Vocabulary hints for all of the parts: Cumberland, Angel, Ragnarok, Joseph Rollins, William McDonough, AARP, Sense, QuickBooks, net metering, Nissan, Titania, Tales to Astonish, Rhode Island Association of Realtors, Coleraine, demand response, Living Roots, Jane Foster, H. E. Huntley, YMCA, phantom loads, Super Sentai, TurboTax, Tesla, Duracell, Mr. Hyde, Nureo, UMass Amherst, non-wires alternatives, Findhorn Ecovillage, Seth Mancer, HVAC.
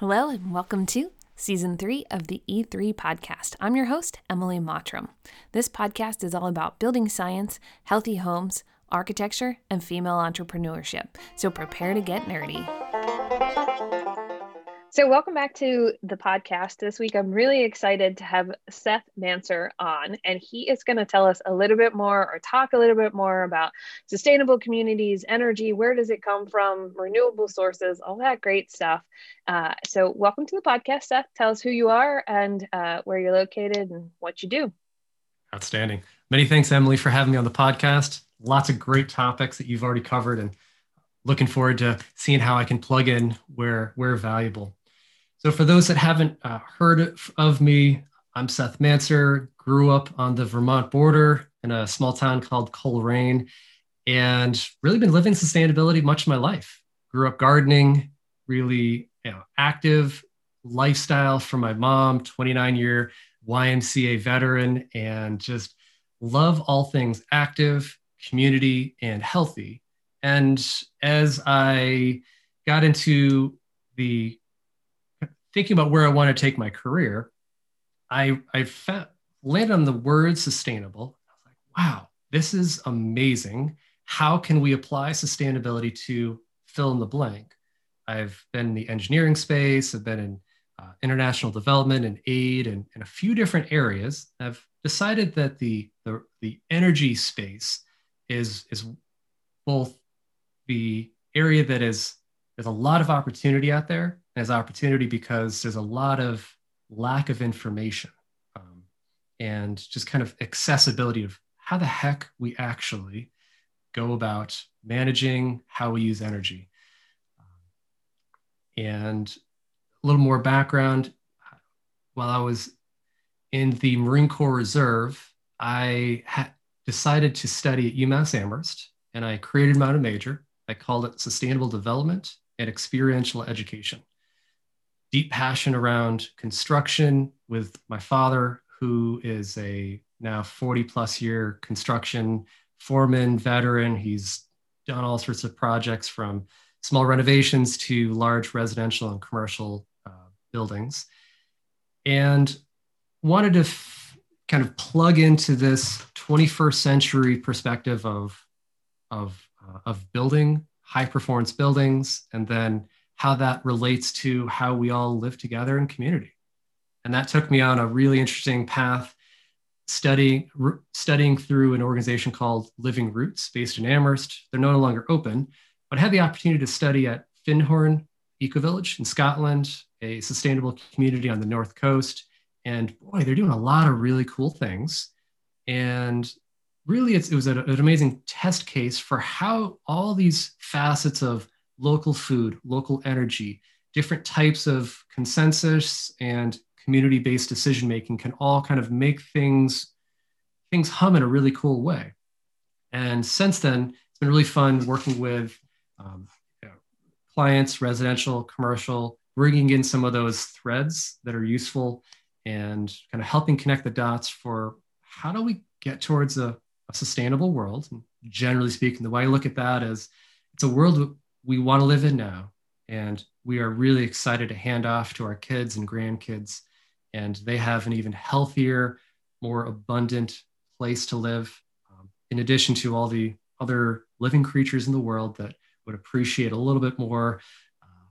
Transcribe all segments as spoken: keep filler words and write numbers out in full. Hello and welcome to Season three of the E three Podcast. I'm your host, Emily Mottram. This podcast is all about building science, healthy homes, architecture, and female entrepreneurship. So prepare to get nerdy. So welcome back to the podcast. This week, I'm really excited to have Seth Mancer on, and he is going to tell us a little bit more or talk a little bit more about sustainable communities, energy, where does it come from, renewable sources, all that great stuff. Uh, so welcome to the podcast, Seth. Tell us who you are and uh, where you're located and what you do. Outstanding. Many thanks, Emily, for having me on the podcast. Lots of great topics that you've already covered, and looking forward to seeing how I can plug in where, where valuable. So for those that haven't uh, heard of me, I'm Seth Mancer, grew up on the Vermont border in a small town called Coleraine, and really been living sustainability much of my life. Grew up gardening, really you know, active lifestyle from my mom, twenty-nine year Y M C A veteran, and just love all things active, community, and healthy. And as I got into the thinking about where I want to take my career, I, I found, landed on the word sustainable. I was like, wow, this is amazing. How can we apply sustainability to fill in the blank? I've been in the engineering space. I've been in uh, international development and aid and, and a few different areas. I've decided that the, the, the energy space is, is both the area that is, there's a lot of opportunity out there, as opportunity because there's a lot of lack of information um, and just kind of accessibility of how the heck we actually go about managing how we use energy. Um, and a little more background, while I was in the Marine Corps Reserve, I ha- decided to study at UMass Amherst, and I created my own major. I called it Sustainable Development and Experiential Education. Deep passion around construction with my father, who is a now forty plus year construction foreman, veteran. He's done all sorts of projects from small renovations to large residential and commercial uh, buildings. And wanted to f- kind of plug into this twenty-first century perspective of, of, uh, of building, high performance buildings, and then how that relates to how we all live together in community. And that took me on a really interesting path, studying, r- studying through an organization called Living Roots, based in Amherst. They're no longer open, but I had the opportunity to study at Findhorn Ecovillage in Scotland, a sustainable community on the North Coast. And boy, they're doing a lot of really cool things. And really it's, it was an, an amazing test case for how all these facets of local food, local energy, different types of consensus and community-based decision-making can all kind of make things, things hum in a really cool way. And since then, it's been really fun working with um, you know, clients, residential, commercial, bringing in some of those threads that are useful and kind of helping connect the dots for how do we get towards a, a sustainable world. And generally speaking, the way I look at that is it's a world with, we want to live in now, and we are really excited to hand off to our kids and grandkids, and they have an even healthier, more abundant place to live, um, in addition to all the other living creatures in the world that would appreciate a little bit more uh,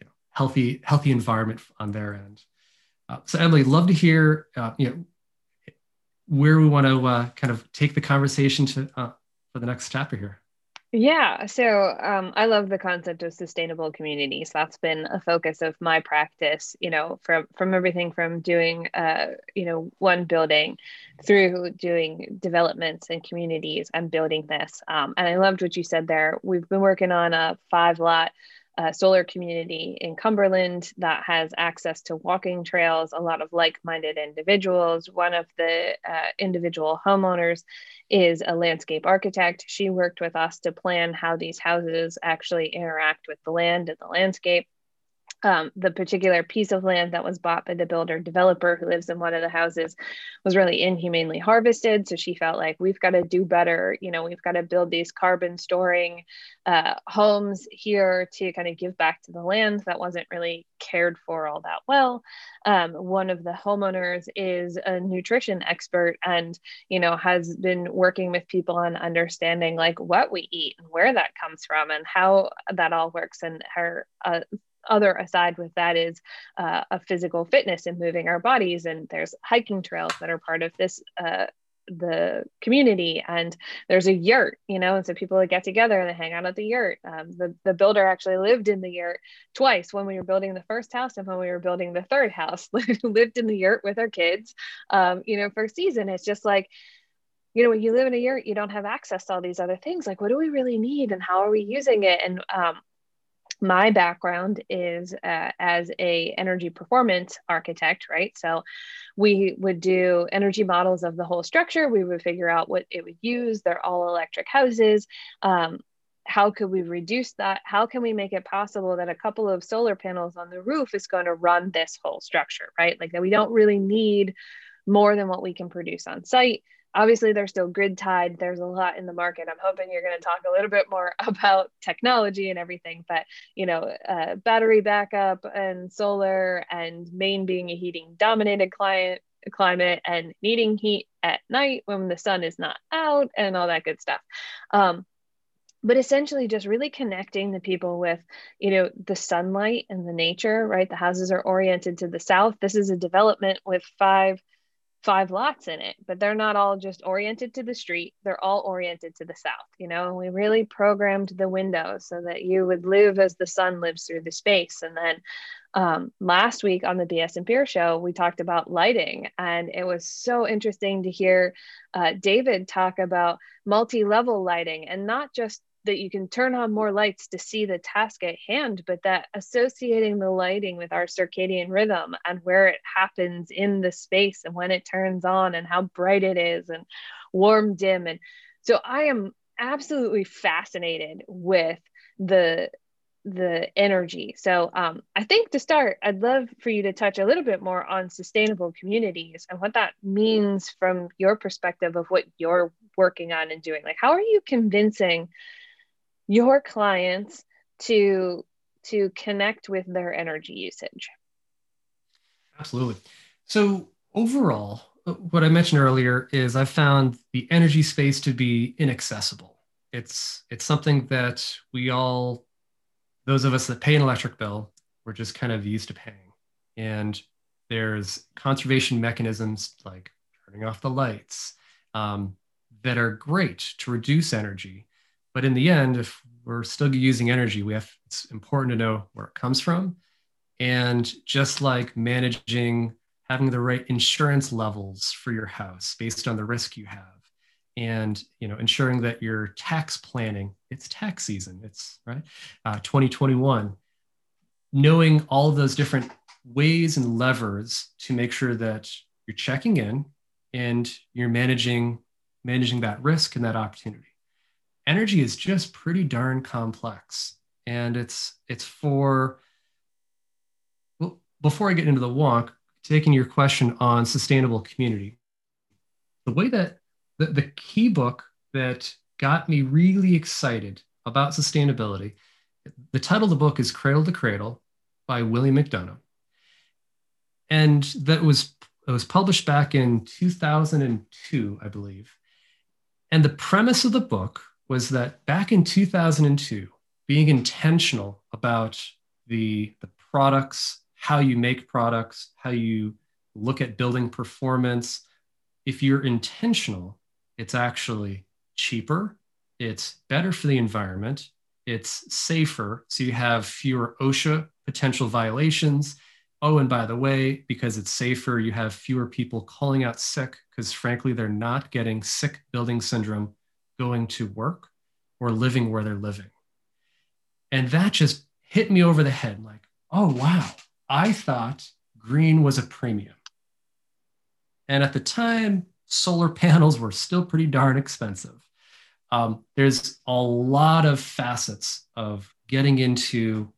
you know, healthy healthy environment on their end. Uh, so Emily, love to hear uh, you know, where we want to uh, kind of take the conversation to uh, for the next chapter here. Yeah, so um, I love the concept of sustainable communities. That's been a focus of my practice, you know, from, from everything from doing, uh, you know, one building through doing developments and communities and building this. Um, and I loved what you said there. We've been working on a five lot Uh, solar community in Cumberland that has access to walking trails, a lot of like-minded individuals. One of the uh, individual homeowners is a landscape architect. She worked with us to plan how these houses actually interact with the land and the landscape. Um, the particular piece of land that was bought by the builder developer who lives in one of the houses was really inhumanely harvested. So she felt like, we've got to do better. You know, we've got to build these carbon storing uh, homes here to kind of give back to the land that wasn't really cared for all that well. Um, one of the homeowners is a nutrition expert and, you know, has been working with people on understanding like what we eat and where that comes from and how that all works. And her, uh, other aside with that is uh, a physical fitness and moving our bodies. And there's hiking trails that are part of this, uh, the community, and there's a yurt, you know, and so people get together and they hang out at the yurt. Um, the, the builder actually lived in the yurt twice, when we were building the first house and when we were building the third house, lived in the yurt with our kids, um, you know, for a season. It's just like, you know, when you live in a yurt, you don't have access to all these other things. Like, what do we really need and how are we using it? And, um, my background is uh, as a energy performance architect, right? So we would do energy models of the whole structure. We would figure out what it would use. They're all electric houses. Um, how could we reduce that? How can we make it possible that a couple of solar panels on the roof is going to run this whole structure, right? Like that we don't really need more than what we can produce on site. Obviously, they're still grid tied. There's a lot in the market. I'm hoping you're going to talk a little bit more about technology and everything, but you know, uh, battery backup and solar, and Maine being a heating dominated climate, climate and needing heat at night when the sun is not out and all that good stuff. Um, But essentially just really connecting the people with, you know, the sunlight and the nature, right? The houses are oriented to the south. This is a development with five five lots in it, but they're not all just oriented to the street. They're all oriented to the south, you know, and we really programmed the windows so that you would live as the sun lives through the space. And then um, last week on the B S and Beer show, we talked about lighting, and it was so interesting to hear uh, David talk about multi-level lighting, and not just that you can turn on more lights to see the task at hand, but that associating the lighting with our circadian rhythm and where it happens in the space and when it turns on and how bright it is and warm, dim. And so I am absolutely fascinated with the the energy. So um, I think to start, I'd love for you to touch a little bit more on sustainable communities and what that means from your perspective of what you're working on and doing. Like, how are you convincing your clients to to connect with their energy usage? Absolutely. So overall, what I mentioned earlier is I found the energy space to be inaccessible. It's it's something that we all, those of us that pay an electric bill, we're just kind of used to paying. And there's conservation mechanisms like turning off the lights um, that are great to reduce energy. But in the end, if we're still using energy, we have, it's important to know where it comes from. And just like managing, having the right insurance levels for your house based on the risk you have, and you know, ensuring that your tax planning, it's tax season, it's right, uh, twenty twenty-one, knowing all of those different ways and levers to make sure that you're checking in and you're managing, managing that risk and that opportunity. Energy is just pretty darn complex. And it's, it's for, well, before I get into the wonk, taking your question on sustainable community, the way that the, the key book that got me really excited about sustainability, the title of the book is Cradle to Cradle by William McDonough. And that was, it was published back in two thousand two, I believe. And the premise of the book was that back in two thousand two, being intentional about the, the products, how you make products, how you look at building performance. If you're intentional, it's actually cheaper, it's better for the environment, it's safer, so you have fewer OSHA potential violations. Oh, and by the way, because it's safer, you have fewer people calling out sick because frankly, they're not getting sick building syndrome going to work or living where they're living. And that just hit me over the head like, oh, wow, I thought green was a premium. And at the time, solar panels were still pretty darn expensive. Um, there's a lot of facets of getting into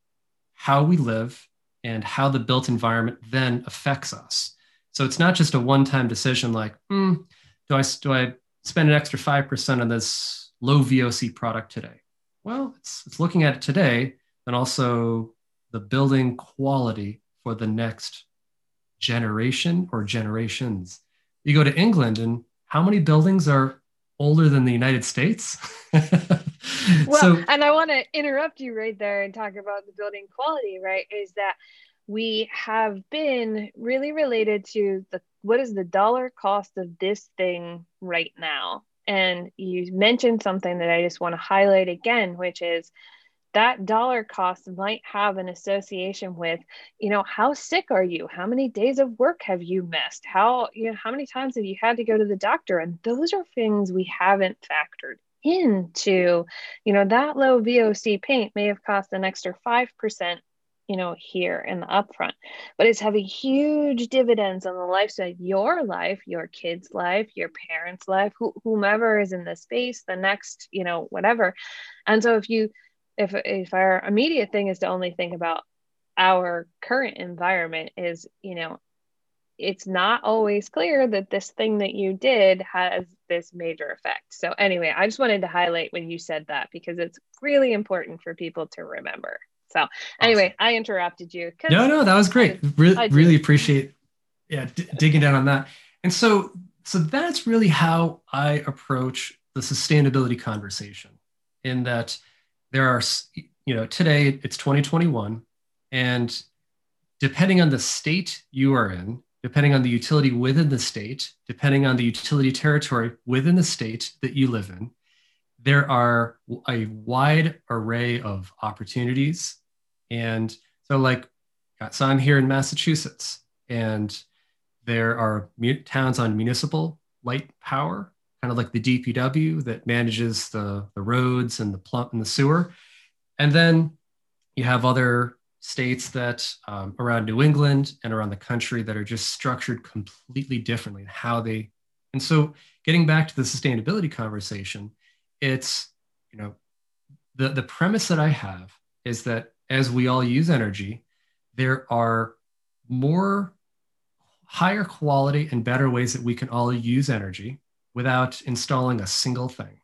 how we live and how the built environment then affects us. So it's not just a one-time decision like, mm, do I, do I spend an extra five percent on this low V O C product today? Well, it's, it's looking at it today and also the building quality for the next generation or generations. You go to England and how many buildings are older than the United States? Well, so, and I want to interrupt you right there and talk about the building quality, right? Is that we have been really related to the, what is the dollar cost of this thing right now? And you mentioned something that I just want to highlight again, which is that dollar cost might have an association with, you know, how sick are you? How many days of work have you missed? How, you know, how many times have you had to go to the doctor? And those are things we haven't factored into, you know, that low V O C paint may have cost an extra five percent, you know, here in the upfront, but it's having huge dividends on the lifestyle, your life, your kids' life, your parents' life, wh- whomever is in the space, the next, you know, whatever. And so if you, If if our immediate thing is to only think about our current environment is, you know, it's not always clear that this thing that you did has this major effect. So anyway, I just wanted to highlight when you said that, because it's really important for people to remember. So anyway, awesome. I interrupted you. No, no, that was great. Re- really appreciate yeah, d- digging down on that. And so, so that's really how I approach the sustainability conversation, in that there are, you know, today it's twenty twenty-one, and depending on the state you are in, depending on the utility within the state, depending on the utility territory within the state that you live in, there are a wide array of opportunities. And so like, so I'm here in Massachusetts, and there are towns on municipal light power, kind of like the D P W that manages the, the roads and the plump and the sewer. And then you have other states that um, around New England and around the country that are just structured completely differently in how they, and so getting back to the sustainability conversation, it's, you know, the, the premise that I have is that as we all use energy, there are more higher quality and better ways that we can all use energy without installing a single thing.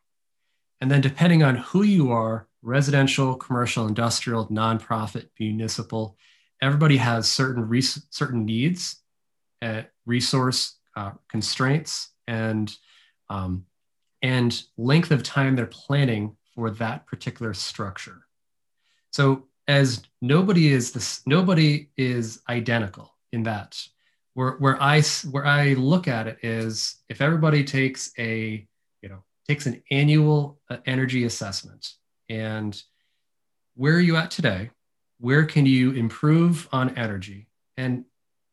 And then depending on who you are, residential, commercial, industrial, nonprofit, municipal, everybody has certain res- certain needs, uh, resource uh, constraints, and, um, and length of time they're planning for that particular structure. So as nobody is this, nobody is identical in that. Where, where I where I look at it is, if everybody takes a you know takes an annual energy assessment, and where are you at today? Where can you improve on energy? And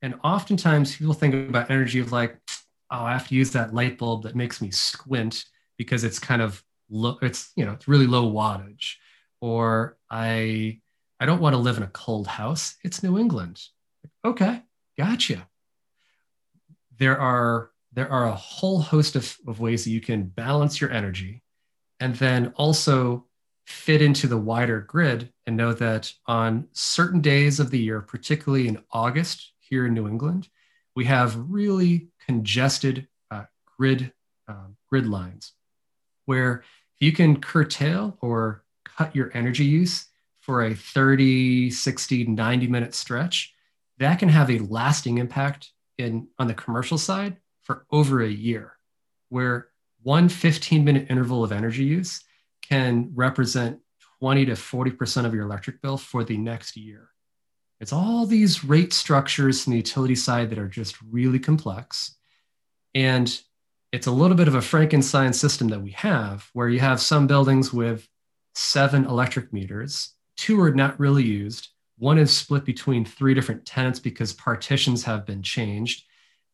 and oftentimes people think about energy of like, oh, I have to use that light bulb that makes me squint because it's kind of low, it's you know it's really low wattage, or I I don't want to live in a cold house. It's New England. Okay, gotcha. There are there are a whole host of, of ways that you can balance your energy and then also fit into the wider grid, and know that on certain days of the year, particularly in August here in New England, we have really congested uh, grid, um, grid lines, where if you can curtail or cut your energy use for a thirty, sixty, ninety minute stretch, that can have a lasting impact in on the commercial side for over a year, where one fifteen minute interval of energy use can represent twenty to forty percent of your electric bill for the next year. It's all these rate structures in the utility side that are just really complex. And it's a little bit of a Frankenstein system that we have, where you have some buildings with seven electric meters, two are not really used, one is split between three different tenants because partitions have been changed.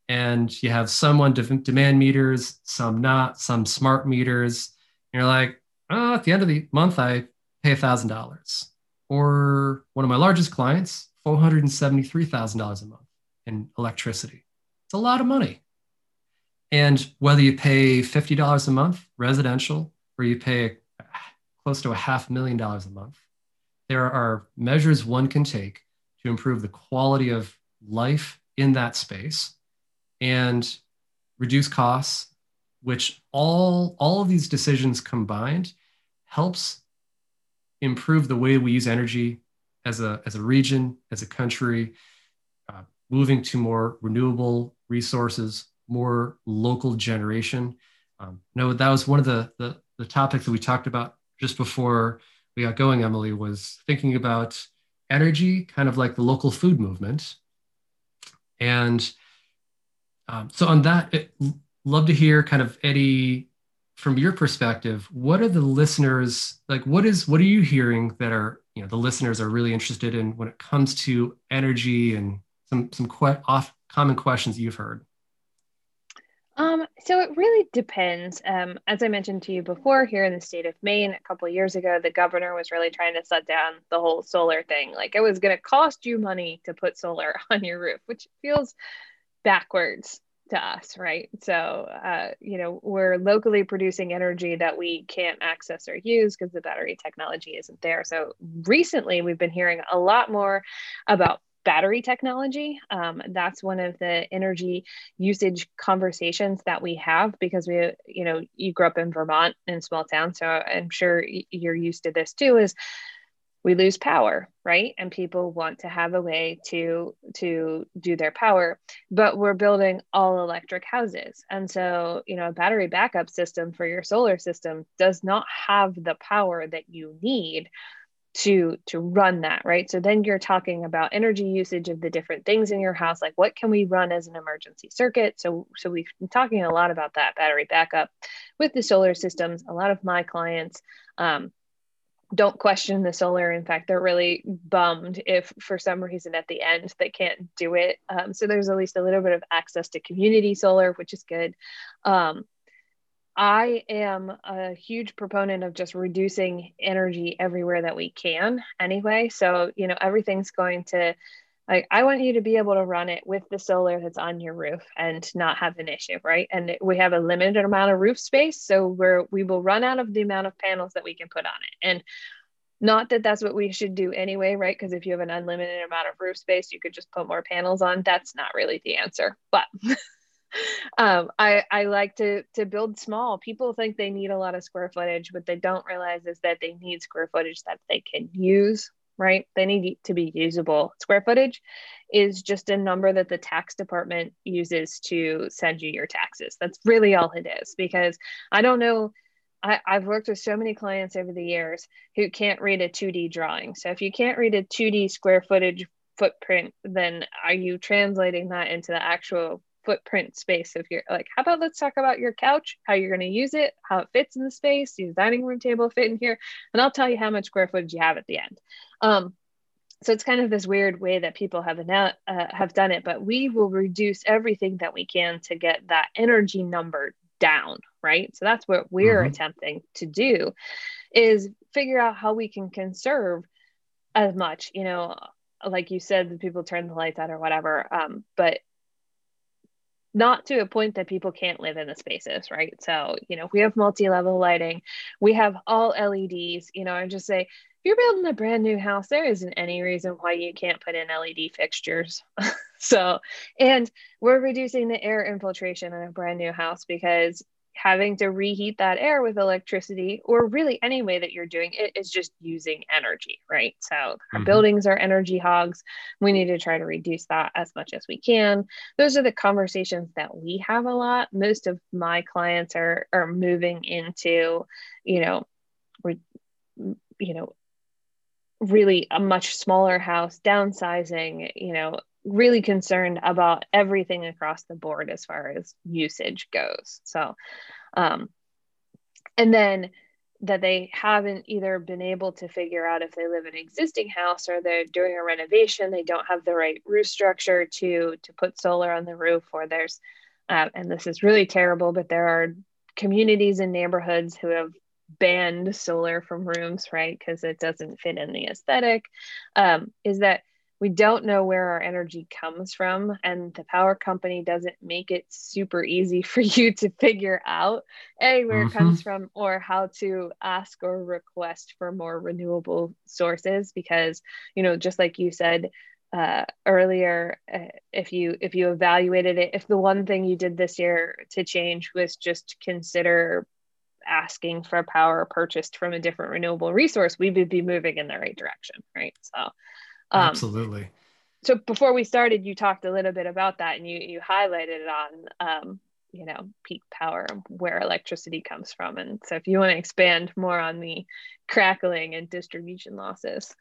And you have some on demand meters, some not, some smart meters. And you're like, oh, at the end of the month, I pay one thousand dollars. Or one of my largest clients, four hundred seventy-three thousand dollars a month in electricity. It's a lot of money. And whether you pay fifty dollars a month residential, or you pay close to a half million dollars a month, there are measures one can take to improve the quality of life in that space and reduce costs, which all, all of these decisions combined helps improve the way we use energy as a, as a region, as a country, uh, moving to more renewable resources, more local generation. Um, no, that was one of the, the, the topics that we talked about just before we got going, Emily, was thinking about energy, kind of like the local food movement. And um, so on that, it, love to hear kind of, Eddie, from your perspective, what are the listeners, like what is, what are you hearing that are, you know, the listeners are really interested in when it comes to energy and some, some que- off common questions you've heard? Um, so it really depends. Um, as I mentioned to you before, here in the state of Maine, a couple of years ago, the governor was really trying to shut down the whole solar thing. Like, it was going to cost you money to put solar on your roof, which feels backwards to us, right? So, uh, you know, we're locally producing energy that we can't access or use because the battery technology isn't there. So recently, we've been hearing a lot more about battery technology. Um, that's one of the energy usage conversations that we have, because we, you know, you grew up in Vermont in a small town, so I'm sure you're used to this too, is we lose power, right? And people want to have a way to, to do their power, but we're building all electric houses. And so, you know, a battery backup system for your solar system does not have the power that you need to, to run that, right? So then you're talking about energy usage of the different things in your house, like what can we run as an emergency circuit? So, so we've been talking a lot about that battery backup with the solar systems. A lot of my clients, um, don't question the solar. In fact, they're really bummed if for some reason at the end they can't do it. Um, so there's at least a little bit of access to community solar, which is good. Um, I am a huge proponent of just reducing energy everywhere that we can anyway. So, you know, everything's going to, like, I want you to be able to run it with the solar that's on your roof and not have an issue, right? And we have a limited amount of roof space, so we're, we will run out of the amount of panels that we can put on it. And not that that's what we should do anyway, right? Because if you have an unlimited amount of roof space, you could just put more panels on. That's not really the answer, but um, I, I like to, to build small. People think they need a lot of square footage. What they don't realize is that they need square footage that they can use, right? They need to be usable. Square footage is just a number that the tax department uses to send you your taxes. That's really all it is, because I don't know, I, I've worked with so many clients over the years who can't read a two D drawing. So if you can't read a two D square footage footprint, then are you translating that into the actual footprint space of your, like, how about let's talk about your couch, how you're going to use it, how it fits in the space, does the dining room table fit in here? And I'll tell you how much square footage you have at the end. Um, so it's kind of this weird way that people have, uh, have done it, but we will reduce everything that we can to get that energy number down, right? So that's what we're mm-hmm. attempting to do, is figure out how we can conserve as much, you know, like you said, the people turn the lights out or whatever, um, but not to a point that people can't live in the spaces, right? So, you know, we have multi-level lighting, we have all L E Ds, you know, I just say, if you're building a brand new house, there isn't any reason why you can't put in L E D fixtures. So, and we're reducing the air infiltration in a brand new house, because having to reheat that air with electricity, or really any way that you're doing it, is just using energy, right? So mm-hmm. our buildings are energy hogs. We need to try to reduce that as much as we can. Those are the conversations that we have a lot. Most of my clients are are moving into, you know, re, you know, really a much smaller house, downsizing, you know, really concerned about everything across the board as far as usage goes. So, um, and then that they haven't either been able to figure out if they live in an existing house or they're doing a renovation, they don't have the right roof structure to, to put solar on the roof, or there's, uh, and this is really terrible, but there are communities and neighborhoods who have banned solar from rooms, right? Because it doesn't fit in the aesthetic, um, is that we don't know where our energy comes from, and the power company doesn't make it super easy for you to figure out A, where mm-hmm. it comes from, or how to ask or request for more renewable sources, because, you know, just like you said, uh, earlier, uh, if you if you evaluated it, if the one thing you did this year to change was just consider asking for power purchased from a different renewable resource, we would be moving in the right direction, right? So, um, absolutely. So before we started, you talked a little bit about that, and you you highlighted it on um, you know, peak power, where electricity comes from. And so if you want to expand more on the crackling and distribution losses.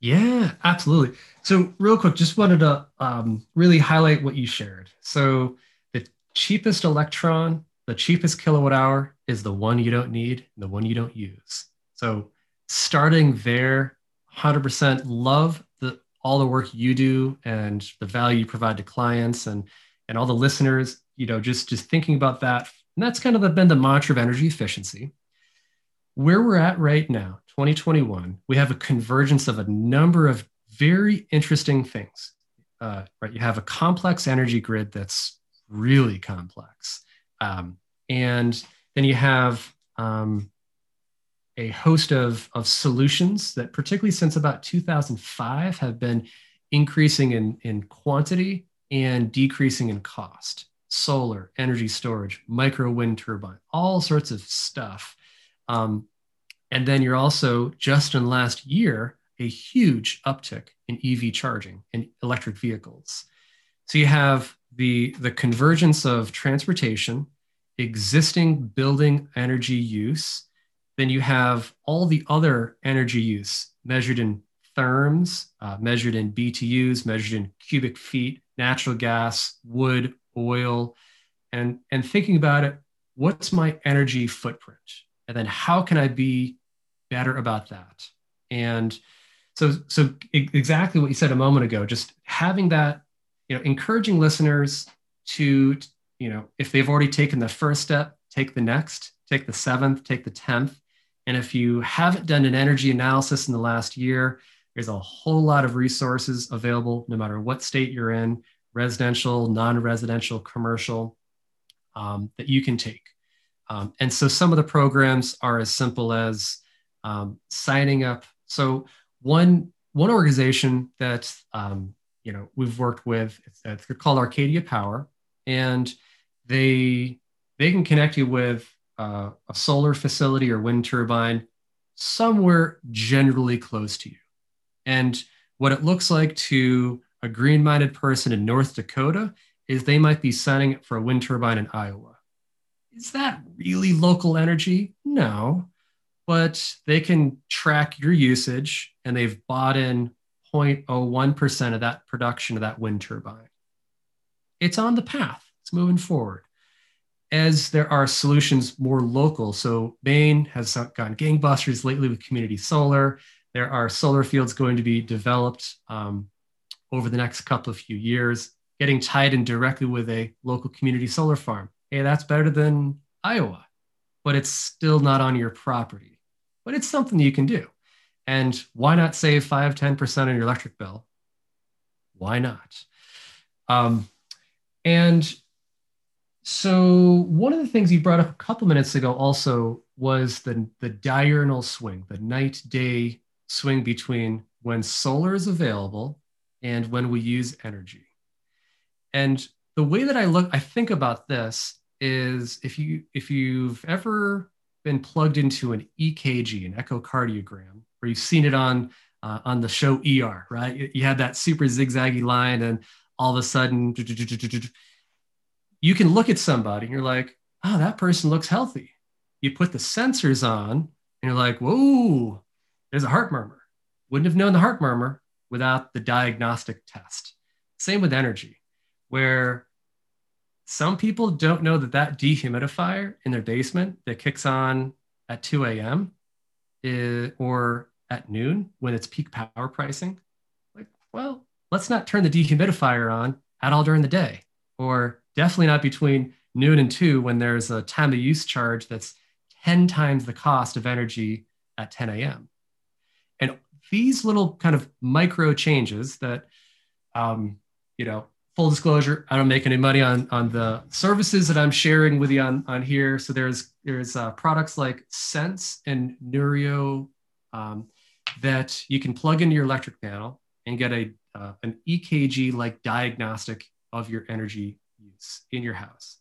Yeah, absolutely. So real quick, just wanted to um, really highlight what you shared. So the cheapest electron, the cheapest kilowatt hour is the one you don't need, the one you don't use. So starting there, one hundred percent love the all the work you do and the value you provide to clients and and all the listeners. You know, just, just thinking about that. And that's kind of the, been the mantra of energy efficiency. Where we're at right now, twenty twenty-one, we have a convergence of a number of very interesting things, uh, right? You have a complex energy grid that's really complex. Um, and then you have um, a host of, of solutions that particularly since about two thousand five have been increasing in, in quantity and decreasing in cost. Solar, energy storage, micro wind turbine, all sorts of stuff. Um, and then you're also, just in last year, a huge uptick in E V charging and electric vehicles. So you have the, the convergence of transportation, existing building energy use, then you have all the other energy use measured in therms, uh, measured in B T Us, measured in cubic feet, natural gas, wood, oil, and, and thinking about it, what's my energy footprint? And then how can I be better about that? And so, so exactly what you said a moment ago, just having that, you know, encouraging listeners to, you know, if they've already taken the first step, take the next, take the seventh, take the tenth. And if you haven't done an energy analysis in the last year, there's a whole lot of resources available, no matter what state you're in, residential, non-residential, commercial, um, that you can take. Um, and so some of the programs are as simple as um, signing up. So one, one organization that um, you know, we've worked with, it's, it's called Arcadia Power, and they, they can connect you with uh, a solar facility or wind turbine somewhere generally close to you. And what it looks like to a green-minded person in North Dakota is they might be signing up for a wind turbine in Iowa. Is that really local energy? No, but they can track your usage and they've bought in zero point zero one percent of that production of that wind turbine. It's on the path, it's moving forward. As there are solutions more local, so Maine has gone gangbusters lately with community solar. There are solar fields going to be developed um, over the next couple of few years, getting tied in directly with a local community solar farm. Hey, that's better than Iowa, but it's still not on your property, but it's something you can do. And why not save five, ten percent on your electric bill? Why not? Um, and so one of the things you brought up a couple minutes ago also was the, the diurnal swing, the night-day swing between when solar is available and when we use energy. And the way that I look, I think about this is if you, if you've ever been plugged into an E K G, an echocardiogram, or you've seen it on, uh, on the show E R, right? You, you had that super zigzaggy line and all of a sudden, you can look at somebody and you're like, oh, that person looks healthy. You put the sensors on and you're like, whoa, there's a heart murmur. Wouldn't have known the heart murmur without the diagnostic test. Same with energy, where some people don't know that that dehumidifier in their basement that kicks on at two a.m. or at noon when it's peak power pricing, like, well, let's not turn the dehumidifier on at all during the day, or definitely not between noon and two when there's a time of use charge that's ten times the cost of energy at ten a.m. And these little kind of micro changes that, um, you know, full disclosure, I don't make any money on, on the services that I'm sharing with you on, on here. So there's there's uh, products like Sense and Nureo um, that you can plug into your electric panel and get a uh, an E K G-like diagnostic of your energy use in your house.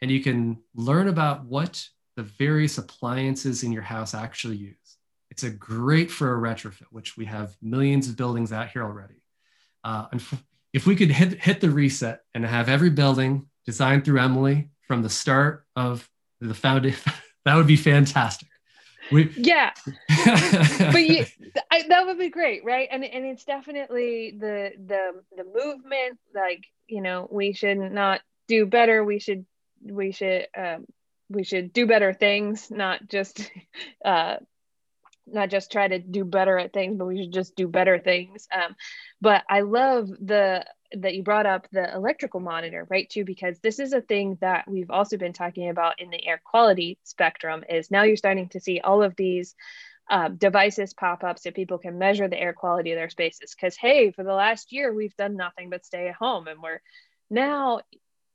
And you can learn about what the various appliances in your house actually use. It's a great for a retrofit, which we have millions of buildings out here already. Uh, and if we could hit, hit the reset and have every building designed through Emily from the start of the foundation, that would be fantastic. We yeah, but you, I, that would be great, right? And and it's definitely the the the movement. Like, you know, we should not do better. We should we should um, we should do better things, not just uh, not just try to do better at things, but we should just do better things. Um, but I love the. that you brought up the electrical monitor, right, too, because this is a thing that we've also been talking about in the air quality spectrum. Is now you're starting to see all of these uh, devices pop up so people can measure the air quality of their spaces, because, hey, for the last year, we've done nothing but stay at home, and we're now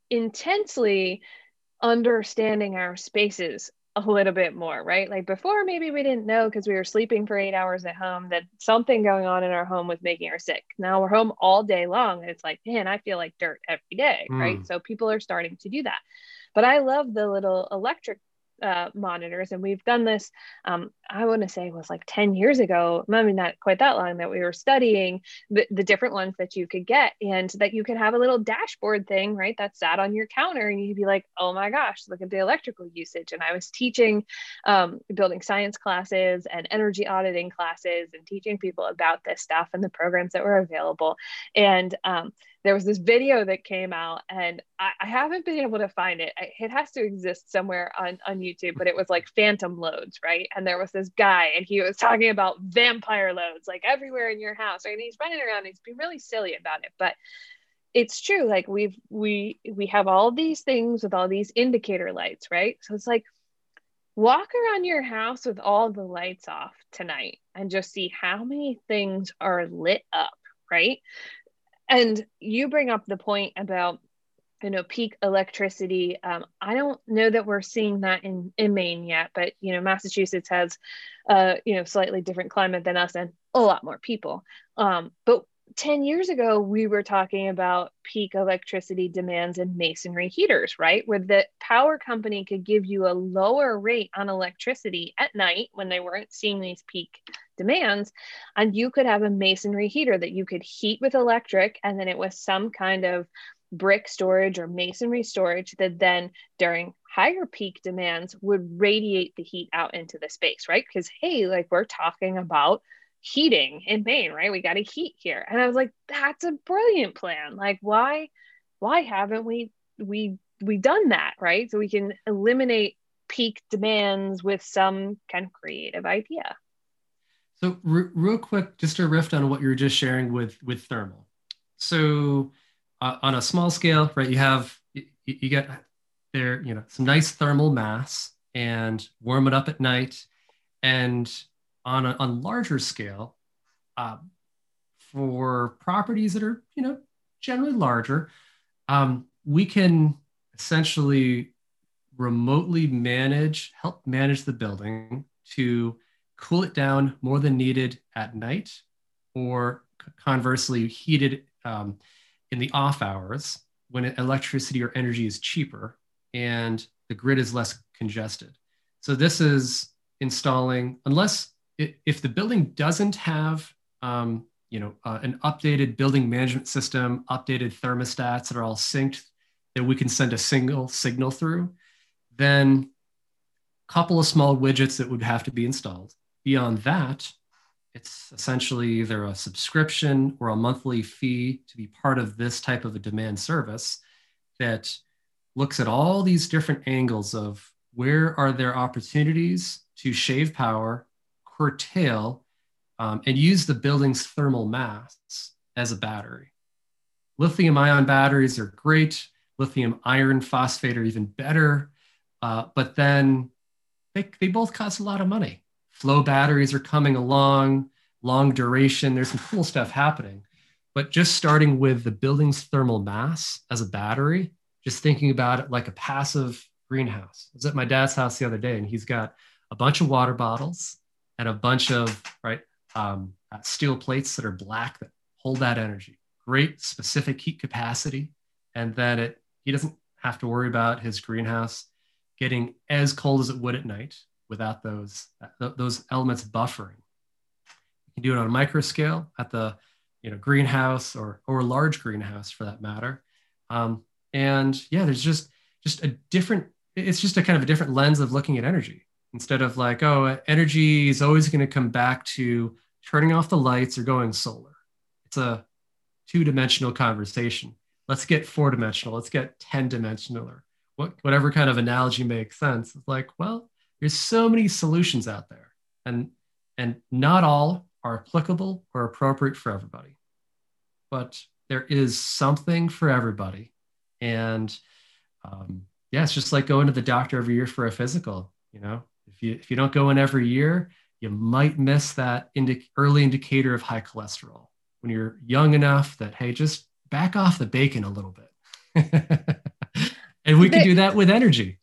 intensely understanding our spaces a little bit more, right? Like before, maybe we didn't know because we were sleeping for eight hours at home that something going on in our home was making her sick. Now we're home all day long, and it's like, man, I feel like dirt every day, mm. right? So people are starting to do that. But I love the little electric uh, monitors, and we've done this. Um, I want to say it was like ten years ago, maybe not quite that long, that we were studying the, the different ones that you could get, and that you could have a little dashboard thing, right, that sat on your counter, and you'd be like, oh my gosh, look at the electrical usage. And I was teaching um, building science classes and energy auditing classes and teaching people about this stuff and the programs that were available. And um, there was this video that came out, and I, I haven't been able to find it. I, it has to exist somewhere on, on YouTube, but it was like phantom loads, right? And there was this guy, and he was talking about vampire loads, like everywhere in your house, right? And he's running around, and he's being really silly about it, but it's true. Like we've we we have all these things with all these indicator lights, right? So it's like, walk around your house with all the lights off tonight and just see how many things are lit up, right? And you bring up the point about, you know, peak electricity. Um, I don't know that we're seeing that in, in Maine yet, but, you know, Massachusetts has, uh, you know, slightly different climate than us and a lot more people. Um, but ten years ago, we were talking about peak electricity demands in masonry heaters, right? Where the power company could give you a lower rate on electricity at night when they weren't seeing these peak demands. And you could have a masonry heater that you could heat with electric, and then it was some kind of brick storage or masonry storage that then during higher peak demands would radiate the heat out into the space, right? Because, hey, like we're talking about heating in Maine, right? We got to heat here. And I was like, that's a brilliant plan. Like, why, why haven't we, we, we done that, right? So we can eliminate peak demands with some kind of creative idea. So r- real quick, just a riff on what you were just sharing with, with thermal. So Uh, on a small scale, right, you have, you, you get there, you know, some nice thermal mass and warm it up at night. And on a on larger scale, uh, for properties that are, you know, generally larger, um, we can essentially remotely manage, help manage the building to cool it down more than needed at night, or conversely heat it um, in the off hours when electricity or energy is cheaper and the grid is less congested. So this is installing, unless if the building doesn't have, um, you know, uh, an updated building management system, updated thermostats that are all synced, that we can send a single signal through, then a couple of small widgets that would have to be installed. Beyond that, it's essentially either a subscription or a monthly fee to be part of this type of a demand service that looks at all these different angles of where are there opportunities to shave power, curtail, um, and use the building's thermal mass as a battery. Lithium ion batteries are great. Lithium iron phosphate are even better, uh, but then they, they both cost a lot of money. Flow batteries are coming along, long duration. There's some cool stuff happening, but just starting with the building's thermal mass as a battery, just thinking about it like a passive greenhouse. I was at my dad's house the other day, and he's got a bunch of water bottles and a bunch of right um, steel plates that are black that hold that energy, great specific heat capacity. And then it, he doesn't have to worry about his greenhouse getting as cold as it would at night without those, th- those elements buffering. You can do it on a micro scale at the you know, greenhouse or, or large greenhouse for that matter. Um, and yeah, there's just, just a different, it's just a kind of a different lens of looking at energy. Instead of like, oh, energy is always going to come back to turning off the lights or going solar. It's a two-dimensional conversation. Let's get four-dimensional. Let's get ten-dimensional or what, whatever kind of analogy makes sense. It's like, well, there's so many solutions out there, and and not all are applicable or appropriate for everybody. But there is something for everybody. And um, yeah, it's just like going to the doctor every year for a physical. You know, if you if you don't go in every year, you might miss that indic- early indicator of high cholesterol when you're young enough that, hey, just back off the bacon a little bit. And we can do that with energy.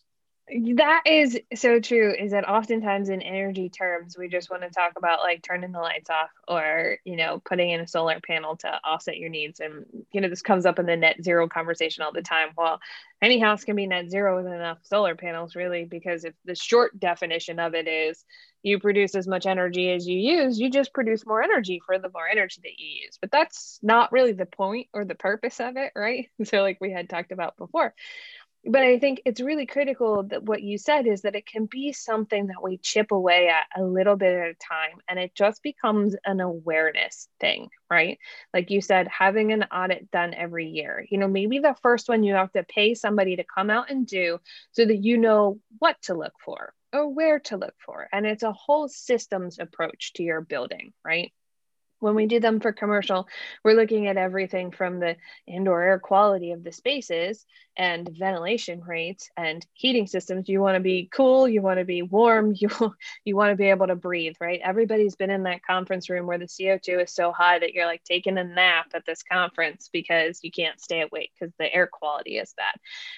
That is so true, is that oftentimes in energy terms, we just want to talk about like turning the lights off or, you know, putting in a solar panel to offset your needs. And, you know, this comes up in the net zero conversation all the time. Well, any house can be net zero with enough solar panels, really, because if the short definition of it is you produce as much energy as you use, you just produce more energy for the more energy that you use. But that's not really the point or the purpose of it, right? So like we had talked about before. But I think it's really critical that what you said is that it can be something that we chip away at a little bit at a time, and it just becomes an awareness thing, right? Like you said, having an audit done every year, you know, maybe the first one you have to pay somebody to come out and do so that you know what to look for or where to look for. And it's a whole systems approach to your building, right? When we do them for commercial, we're looking at everything from the indoor air quality of the spaces and ventilation rates and heating systems. You want to be cool, you want to be warm, you, you want to be able to breathe, right? Everybody's been in that conference room where the C O two is so high that you're like taking a nap at this conference because you can't stay awake because the air quality is bad.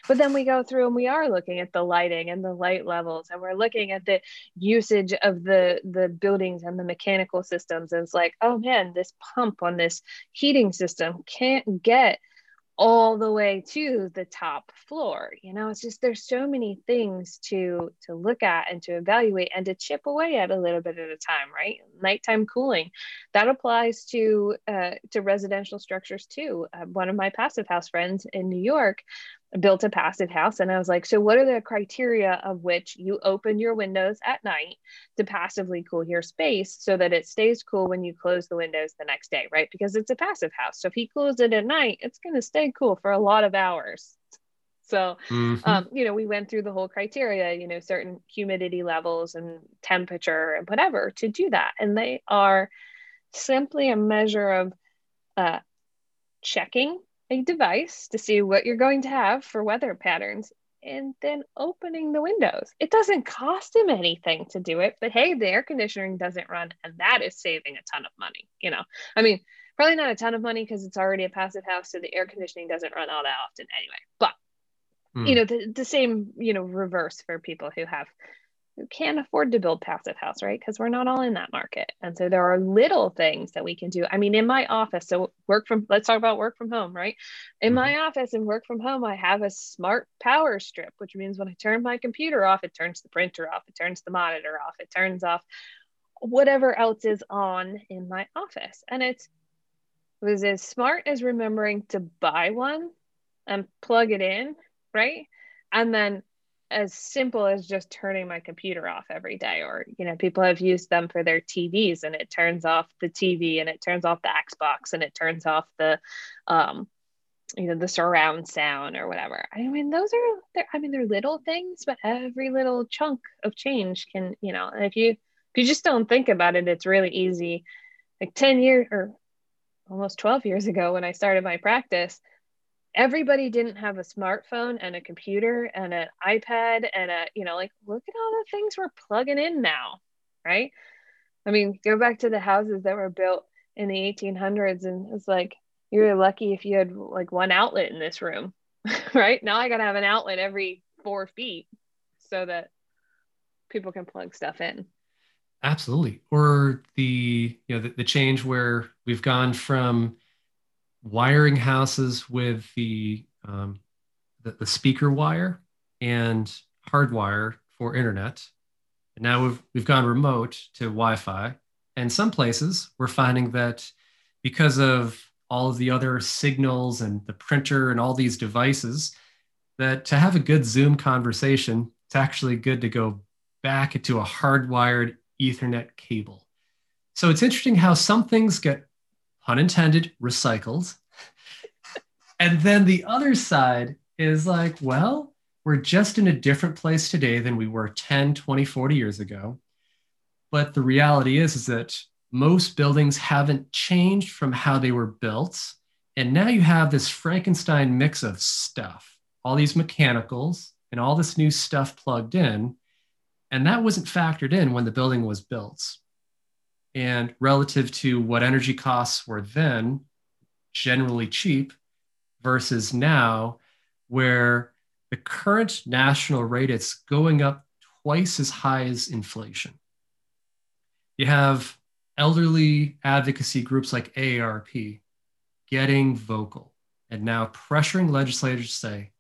But then we go through and we are looking at the lighting and the light levels, and we're looking at the usage of the, the buildings and the mechanical systems. And it's like, oh man, this pump on this heating system can't get all the way to the top floor. You know, it's just, there's so many things to, to look at and to evaluate and to chip away at a little bit at a time, right? Nighttime cooling, that applies to, uh, to residential structures too. Uh, one of my passive house friends in New York built a passive house. And I was like, so what are the criteria of which you open your windows at night to passively cool your space so that it stays cool when you close the windows the next day, right? Because it's a passive house. So if he cools it at night, it's going to stay cool for a lot of hours. So, mm-hmm. um, you know, we went through the whole criteria, you know, certain humidity levels and temperature and whatever to do that. And they are simply a measure of uh, checking a device to see what you're going to have for weather patterns and then opening the windows. It doesn't cost him anything to do it, but hey, the air conditioning doesn't run, and that is saving a ton of money. You know, I mean, probably not a ton of money because it's already a passive house, so the air conditioning doesn't run all that often anyway, but mm. you know, the, the same, you know, reverse for people who have, who can't afford to build passive house, right? Because we're not all in that market. And so there are little things that we can do. I mean, in my office, so work from, let's talk about work from home, right? In my office and work from home, I have a smart power strip, which means when I turn my computer off, it turns the printer off, it turns the monitor off, it turns off whatever else is on in my office. And it's, it was as smart as remembering to buy one and plug it in, right? And then as simple as just turning my computer off every day. Or, you know, people have used them for their T Vs, and it turns off the T V, and it turns off the Xbox, and it turns off the, um, you know, the surround sound or whatever. I mean, those are, I mean, they're little things, but every little chunk of change can, you know, and if you, if you just don't think about it, it's really easy. Like ten years or almost twelve years ago when I started my practice, everybody didn't have a smartphone and a computer and an iPad and a, you know, like, look at all the things we're plugging in now, right? I mean, go back to the houses that were built in the eighteen hundreds, and it's like, you were lucky if you had like one outlet in this room, right? Now I got to have an outlet every four feet so that people can plug stuff in. Absolutely. Or the, you know, the, the change where we've gone from wiring houses with the, um, the, the speaker wire and hardwire for internet. And now we've, we've gone remote to Wi-Fi. And some places we're finding that because of all of the other signals and the printer and all these devices, that to have a good Zoom conversation, it's actually good to go back to a hardwired Ethernet cable. So it's interesting how some things get, pun intended, recycled. And then the other side is like, well, we're just in a different place today than we were ten, twenty, forty years ago. But the reality is, is that most buildings haven't changed from how they were built. And now you have this Frankenstein mix of stuff, all these mechanicals and all this new stuff plugged in. And that wasn't factored in when the building was built. And relative to what energy costs were then, generally cheap, versus now, where the current national rate, it's going up twice as high as inflation. You have elderly advocacy groups like A A R P getting vocal and now pressuring legislators to say,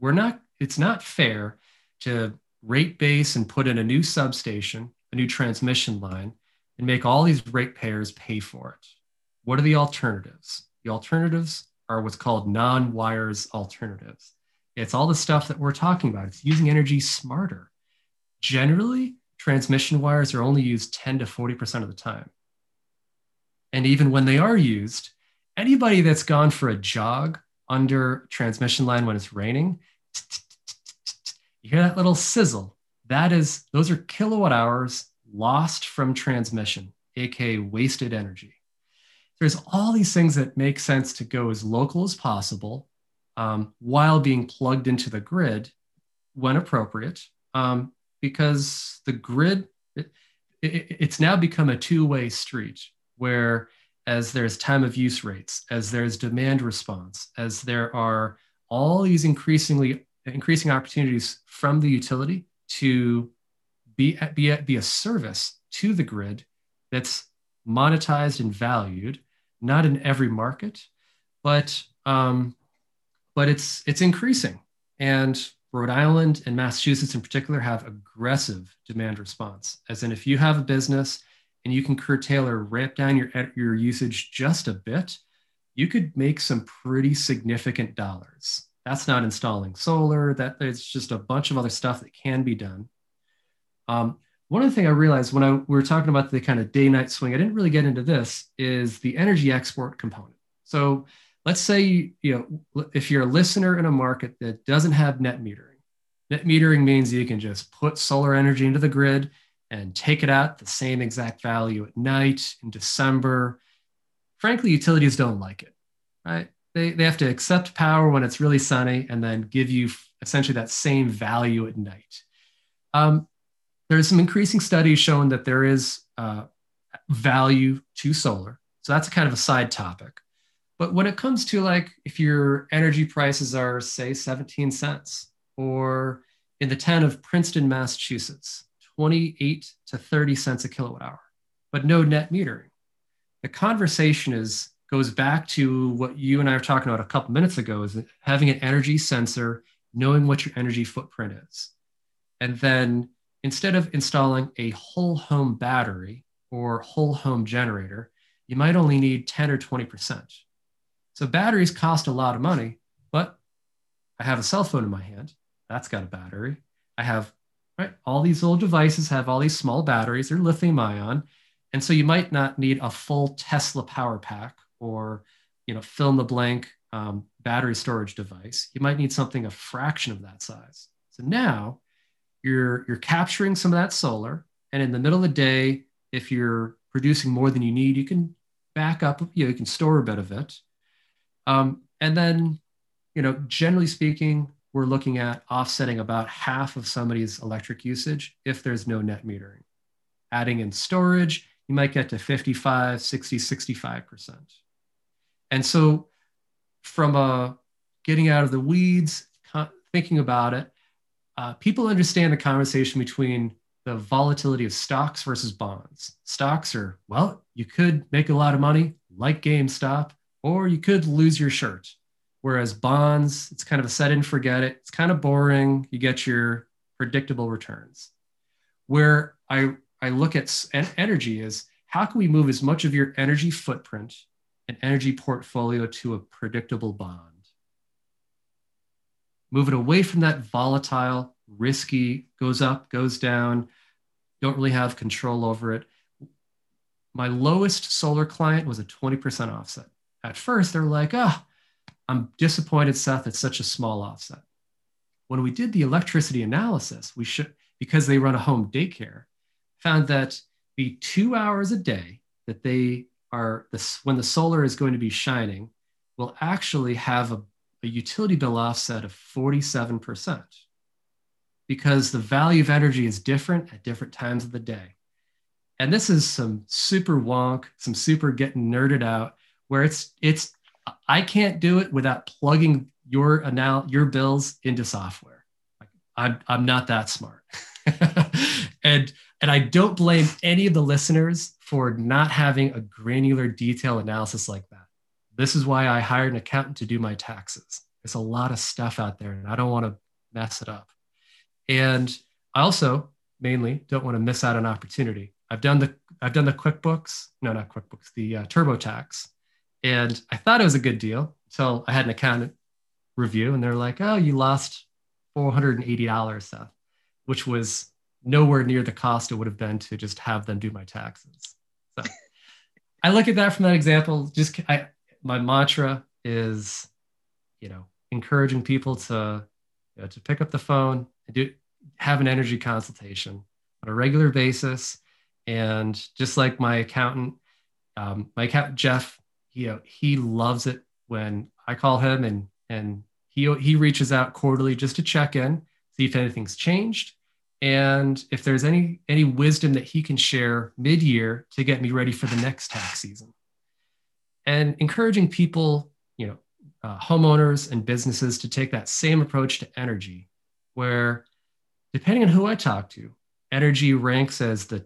we're not, it's not fair to rate base and put in a new substation, a new transmission line, and make all these ratepayers pay for it. What are the alternatives? The alternatives are what's called non-wires alternatives. It's all the stuff that we're talking about. It's using energy smarter. Generally, transmission wires are only used ten to forty percent of the time. And even when they are used, anybody that's gone for a jog under transmission line when it's raining, you hear that little sizzle. That is, those are kilowatt hours lost from transmission, aka wasted energy. There's all these things that make sense to go as local as possible um, while being plugged into the grid when appropriate, um, because the grid, it, it, it's now become a two-way street where as there's time of use rates, as there's demand response, as there are all these increasingly increasing opportunities from the utility to be, be, be a service to the grid that's monetized and valued, not in every market, but um, but it's it's increasing. And Rhode Island and Massachusetts in particular have aggressive demand response, as in if you have a business and you can curtail or ramp down your, your usage just a bit, you could make some pretty significant dollars. That's not installing solar, that it's just a bunch of other stuff that can be done. Um, one other thing I realized when I, we were talking about the kind of day-night swing, I didn't really get into this, is the energy export component. So let's say, you know, if you're a listener in a market that doesn't have net metering, net metering means you can just put solar energy into the grid and take it out the same exact value at night in December. Frankly, utilities don't like it, right? They, they have to accept power when it's really sunny and then give you essentially that same value at night. Um, There's some increasing studies showing that there is uh, value to solar. So that's kind of a side topic. But when it comes to like, if your energy prices are say seventeen cents, or in the town of Princeton, Massachusetts, twenty-eight to thirty cents a kilowatt hour, but no net metering, the conversation is, goes back to what you and I were talking about a couple minutes ago, is having an energy sensor, knowing what your energy footprint is. And then instead of installing a whole home battery or whole home generator, you might only need ten or twenty percent. So batteries cost a lot of money, but I have a cell phone in my hand. That's got a battery. I have, right, all these little devices have all these small batteries. They're lithium ion. And so you might not need a full Tesla power pack or, you know, fill in the blank um, battery storage device. You might need something a fraction of that size. So now, You're, you're capturing some of that solar. And in the middle of the day, if you're producing more than you need, you can back up, you know, you can store a bit of it. Um, and then, you know, generally speaking, we're looking at offsetting about half of somebody's electric usage if there's no net metering. Adding in storage, you might get to fifty-five, sixty, sixty-five percent. And so from uh, getting out of the weeds, thinking about it, Uh, people understand the conversation between the volatility of stocks versus bonds. Stocks are, well, you could make a lot of money like GameStop, or you could lose your shirt. Whereas bonds, it's kind of a set and forget it. It's kind of boring. You get your predictable returns. Where I, I look at energy is, how can we move as much of your energy footprint and energy portfolio to a predictable bond? Move it away from that volatile, risky, goes up, goes down, don't really have control over it. My lowest solar client was a twenty percent offset. At first, they were like, oh, I'm disappointed, Seth, it's such a small offset. When we did the electricity analysis, we should, because they run a home daycare, found that the two hours a day that they are, this, when the solar is going to be shining, will actually have a, a utility bill offset of forty-seven percent, because the value of energy is different at different times of the day. And this is some super wonk, some super getting nerded out, where it's, it's I can't do it without plugging your anal your bills into software. Like, I'm, I'm not that smart. and, and I don't blame any of the listeners for not having a granular detail analysis like that. This is why I hired an accountant to do my taxes. There's a lot of stuff out there and I don't want to mess it up. And I also mainly don't want to miss out on opportunity. I've done the, I've done the QuickBooks, no, not QuickBooks, the uh, TurboTax. And I thought it was a good deal until I had an accountant review and they're like, oh, you lost four hundred eighty dollars, Seth, which was nowhere near the cost it would have been to just have them do my taxes. So I look at that from that example. Just I, my mantra is, you know, encouraging people to, you know, to pick up the phone and do, have an energy consultation on a regular basis. And just like my accountant, um, my accountant, Jeff, you know, he loves it when I call him and, and he, he reaches out quarterly just to check in, see if anything's changed. And if there's any, any wisdom that he can share mid-year to get me ready for the next tax season. And encouraging people, you know, uh, homeowners and businesses to take that same approach to energy, where depending on who I talk to, energy ranks as the,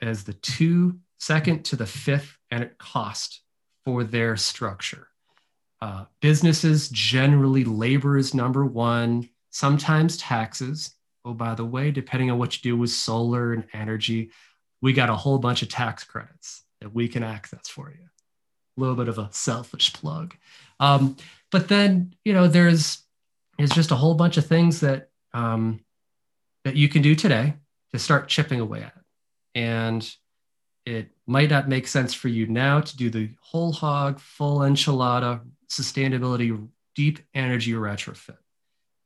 as the two, second to the fifth cost for their structure. Uh, businesses generally, labor is number one, sometimes taxes. Oh, by the way, depending on what you do with solar and energy, we got a whole bunch of tax credits that we can access for you. A little bit of a selfish plug. Um, but then, you know, there's, there's just a whole bunch of things that, um, that you can do today to start chipping away at it. And it might not make sense for you now to do the whole hog, full enchilada, sustainability, deep energy retrofit.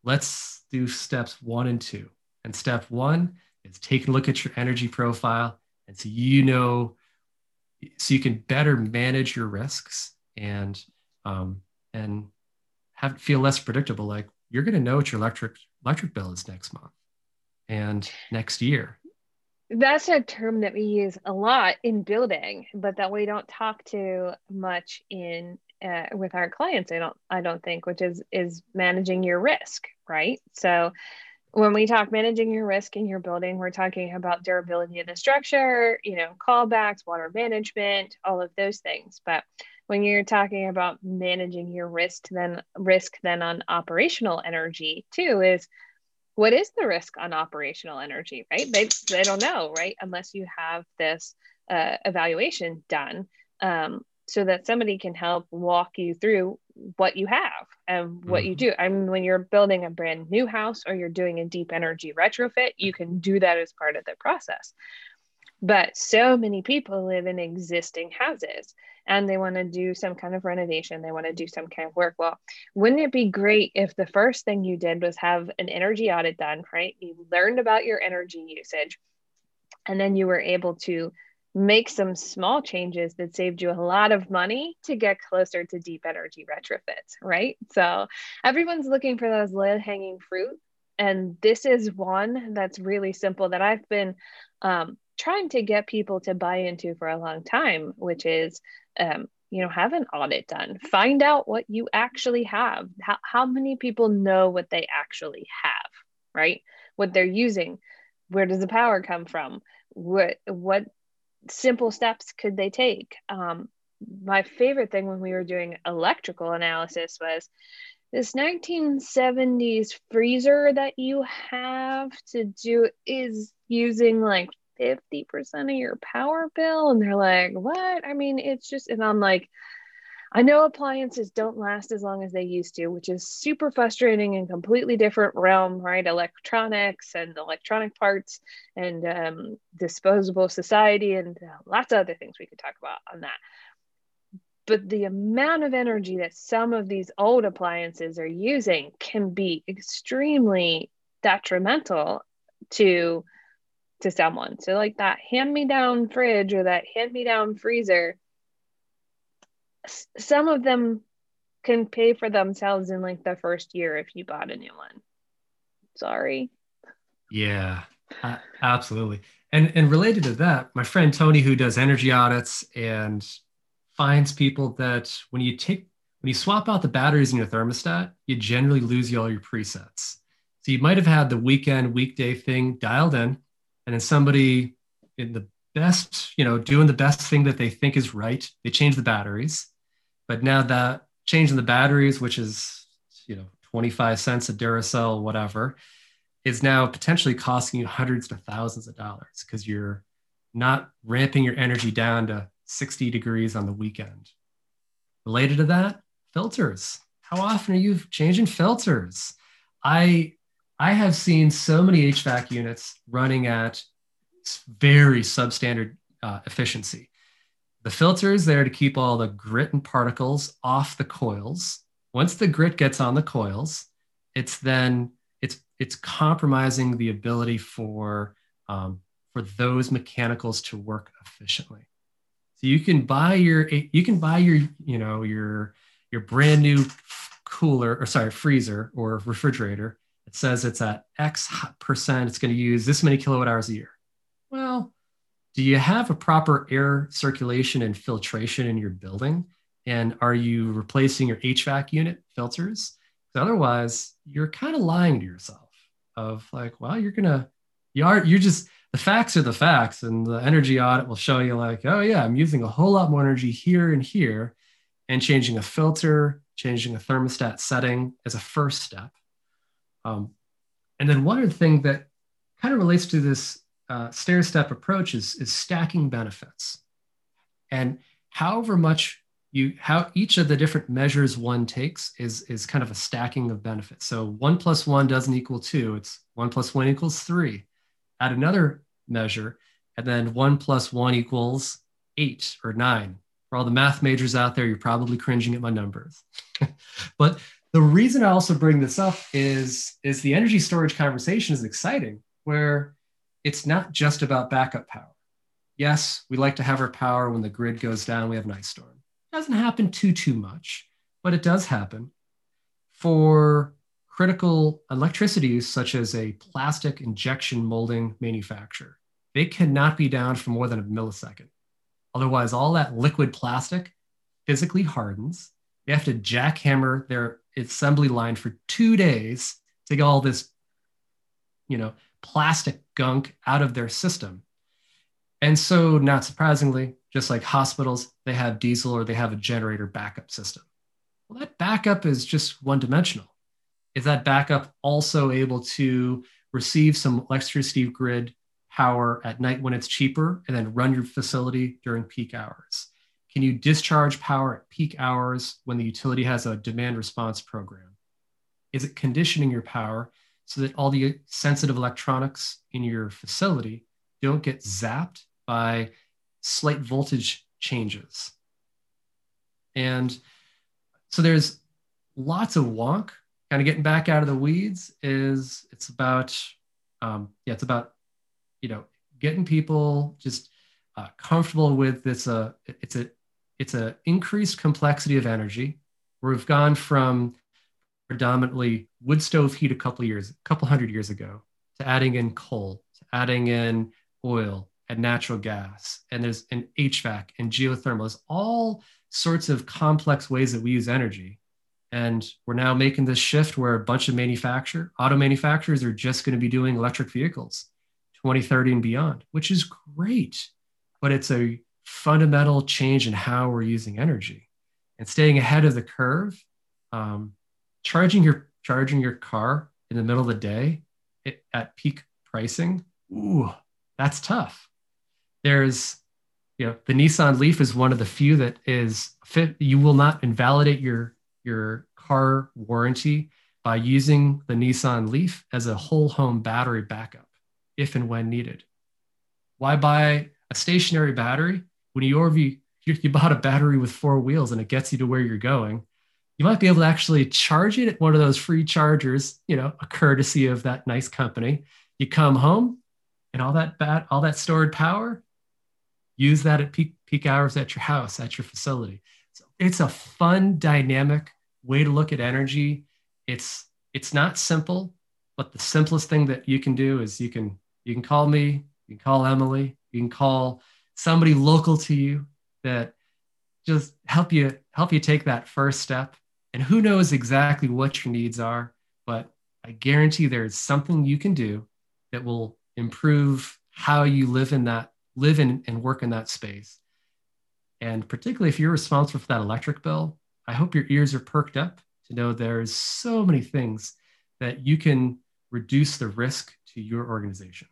Let's do steps one and two. And step one is take a look at your energy profile. And so you know, so you can better manage your risks and, um, and have feel less predictable. Like, you're gonna know what your electric, electric bill is next month and next year. That's a term that we use a lot in building, but that we don't talk to much in uh, with our clients. I don't, I don't think, which is is managing your risk, right? So, when we talk managing your risk in your building, we're talking about durability of the structure, you know, callbacks, water management, all of those things. But when you're talking about managing your risk, then risk then on operational energy too is, what is the risk on operational energy, right? They, they don't know, right? Unless you have this uh, evaluation done um, so that somebody can help walk you through what you have and what you do. I mean, when you're building a brand new house or you're doing a deep energy retrofit, you can do that as part of the process. But so many people live in existing houses and they want to do some kind of renovation. They want to do some kind of work. Well, wouldn't it be great if the first thing you did was have an energy audit done, right? You learned about your energy usage and then you were able to make some small changes that saved you a lot of money to get closer to deep energy retrofits, right? So everyone's looking for those low-hanging fruit. And this is one that's really simple that I've been um, trying to get people to buy into for a long time, which is, um, you know, have an audit done. Find out what you actually have. How, how many people know what they actually have, right? What they're using. Where does the power come from? What, what simple steps could they take? Um, my favorite thing when we were doing electrical analysis was this nineteen seventies freezer that you have to do is using like fifty percent of your power bill. And they're like, what? I mean, it's just, and I'm like, I know appliances don't last as long as they used to, which is super frustrating and completely different realm, right? Electronics and electronic parts and um, disposable society and lots of other things we could talk about on that. But the amount of energy that some of these old appliances are using can be extremely detrimental to, to someone. So like that hand-me-down fridge or that hand-me-down freezer, some of them can pay for themselves in like the first year if you bought a new one. Sorry. Yeah, absolutely. And and related to that, my friend Tony, who does energy audits and finds people that when you take when you swap out the batteries in your thermostat, you generally lose all your presets. So you might have had the weekend, weekday thing dialed in, and then somebody in the best, you know, doing the best thing that they think is right, they change the batteries. But now that changing the batteries, which is, you know, twenty-five cents a Duracell, whatever, is now potentially costing you hundreds to thousands of dollars because you're not ramping your energy down to sixty degrees on the weekend. Related to that, filters. How often are you changing filters? I, I have seen so many H V A C units running at very substandard uh, efficiency. The filter is there to keep all the grit and particles off the coils. Once the grit gets on the coils, it's then it's it's compromising the ability for um, for those mechanicals to work efficiently. So you can buy your you can buy your you know your your brand new cooler or sorry freezer or refrigerator. It says it's at X percent. It's going to use this many kilowatt hours a year. Well, do you have a proper air circulation and filtration in your building? And are you replacing your H V A C unit filters? Because otherwise, you're kind of lying to yourself of like, well, you're going to, you are, you're just, the facts are the facts. And the energy audit will show you like, oh yeah, I'm using a whole lot more energy here and here. And changing a filter, changing a thermostat setting as a first step. Um, and then one other thing that kind of relates to this Uh, stair-step approach is, is stacking benefits. And however much you, how each of the different measures one takes is, is kind of a stacking of benefits. So one plus one doesn't equal two, it's one plus one equals three. Add another measure, and then one plus one equals eight or nine. For all the math majors out there, you're probably cringing at my numbers. But the reason I also bring this up is, is the energy storage conversation is exciting, where it's not just about backup power. Yes, we like to have our power when the grid goes down, we have an ice storm. It doesn't happen too, too much, but it does happen. For critical electricity use, such as a plastic injection molding manufacturer, they cannot be down for more than a millisecond. Otherwise, all that liquid plastic physically hardens. They have to jackhammer their assembly line for two days to get all this, you know, plastic gunk out of their system. And so not surprisingly, just like hospitals, they have diesel or they have a generator backup system. Well, that backup is just one dimensional. Is that backup also able to receive some electricity grid power at night when it's cheaper and then run your facility during peak hours? Can you discharge power at peak hours when the utility has a demand response program? Is it conditioning your power so that all the sensitive electronics in your facility don't get zapped by slight voltage changes? And so there's lots of wonk. Kind of getting back out of the weeds is it's about, um, yeah, it's about, you know, getting people just uh, comfortable with this. Uh, it's a, it's a increased complexity of energy where we've gone from predominantly wood stove heat a couple years, a couple hundred years ago, to adding in coal, to adding in oil and natural gas, and there's an H V A C and geothermal. There's all sorts of complex ways that we use energy. And we're now making this shift where a bunch of manufacturer, auto manufacturers are just going to be doing electric vehicles, twenty thirty and beyond, which is great, but it's a fundamental change in how we're using energy and staying ahead of the curve. Um, charging your charging your car in the middle of the day it, at peak pricing, ooh, that's tough. There's, you know, the Nissan Leaf is one of the few that is fit. You will not invalidate your your car warranty by using the Nissan Leaf as a whole home battery backup if and when needed. Why buy a stationary battery when you already you, you bought a battery with four wheels and it gets you to where you're going? You might be able to actually charge it at one of those free chargers, you know, a courtesy of that nice company. You come home and all that bat, all that stored power, use that at peak peak hours at your house, at your facility. So it's a fun, dynamic way to look at energy. It's it's not simple, but the simplest thing that you can do is you can you can call me, you can call Emily, you can call somebody local to you that just help you help you take that first step. And who knows exactly what your needs are, but I guarantee there's something you can do that will improve how you live in that, live in and work in that space. And particularly if you're responsible for that electric bill, I hope your ears are perked up to know there's so many things that you can reduce the risk to your organization.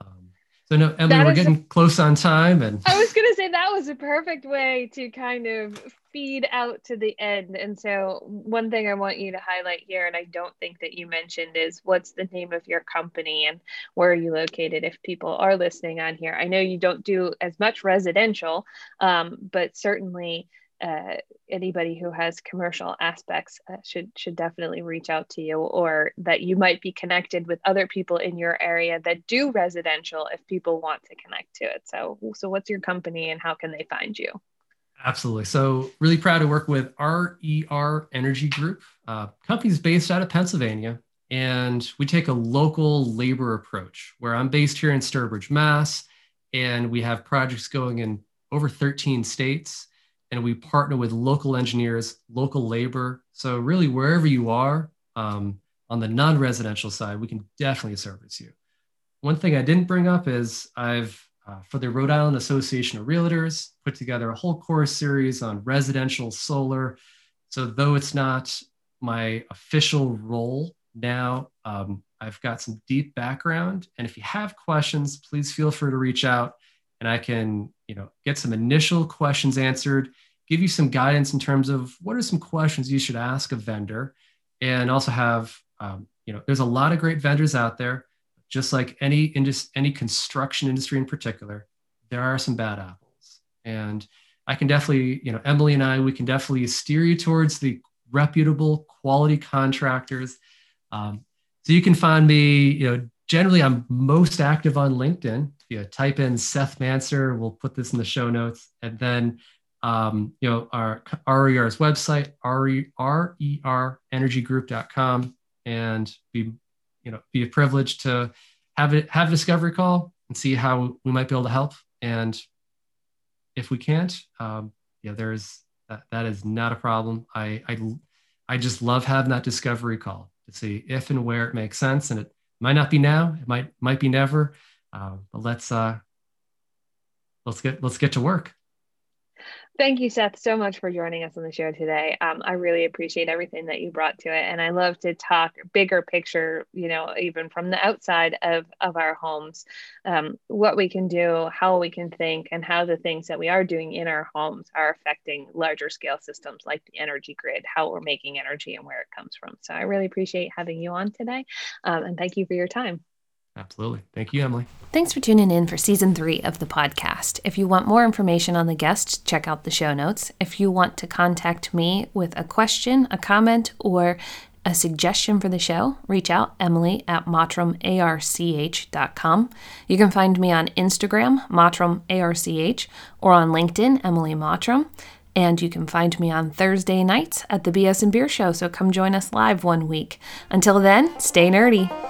Um, so no, Emily, that we're getting a- close on time. And I was gonna say that was a perfect way to kind of feed out to the end. And so one thing I want you to highlight here, and I don't think that you mentioned, is what's the name of your company and where are you located if people are listening on here? I know you don't do as much residential, um, but certainly uh, anybody who has commercial aspects uh, should should definitely reach out to you, or that you might be connected with other people in your area that do residential if people want to connect to it. So, so what's your company and how can they find you? Absolutely. So really proud to work with R E R Energy Group. Uh, company's based out of Pennsylvania, and we take a local labor approach where I'm based here in Sturbridge, Mass, and we have projects going in over thirteen states, and we partner with local engineers, local labor. So really wherever you are, um, on the non-residential side, we can definitely service you. One thing I didn't bring up is I've Uh, for the Rhode Island Association of Realtors, put together a whole course series on residential solar. So though it's not my official role now, um, I've got some deep background. And if you have questions, please feel free to reach out and I can, you know, get some initial questions answered, give you some guidance in terms of what are some questions you should ask a vendor, and also have, um, you know, there's a lot of great vendors out there. Just like any indus- any construction industry in particular, there are some bad apples. And I can definitely, you know, Emily and I, we can definitely steer you towards the reputable quality contractors. Um, so you can find me, you know, generally I'm most active on LinkedIn. You know, type in Seth Mancer, we'll put this in the show notes. And then, um, you know, our R E R's website, R E R energy group dot com, and be You know, be a privilege to have it, have a discovery call and see how we might be able to help. And if we can't, um, yeah, there is that, that is not a problem. I, I I just love having that discovery call to see if and where it makes sense. And it might not be now, it might might be never. Um, but let's uh, let's get let's get to work. Thank you, Seth, so much for joining us on the show today. Um, I really appreciate everything that you brought to it. And I love to talk bigger picture, you know, even from the outside of, of our homes, um, what we can do, how we can think, and how the things that we are doing in our homes are affecting larger scale systems like the energy grid, how we're making energy and where it comes from. So I really appreciate having you on today. Um, and thank you for your time. Absolutely. Thank you, Emily. Thanks for tuning in for season three of the podcast. If you want more information on the guest, check out the show notes. If you want to contact me with a question, a comment, or a suggestion for the show, reach out, Emily at mottram arch dot com. You can find me on Instagram, mottram arch, or on LinkedIn, Emily Mottram. And you can find me on Thursday nights at the B S and Beer Show, so come join us live one week. Until then, stay nerdy.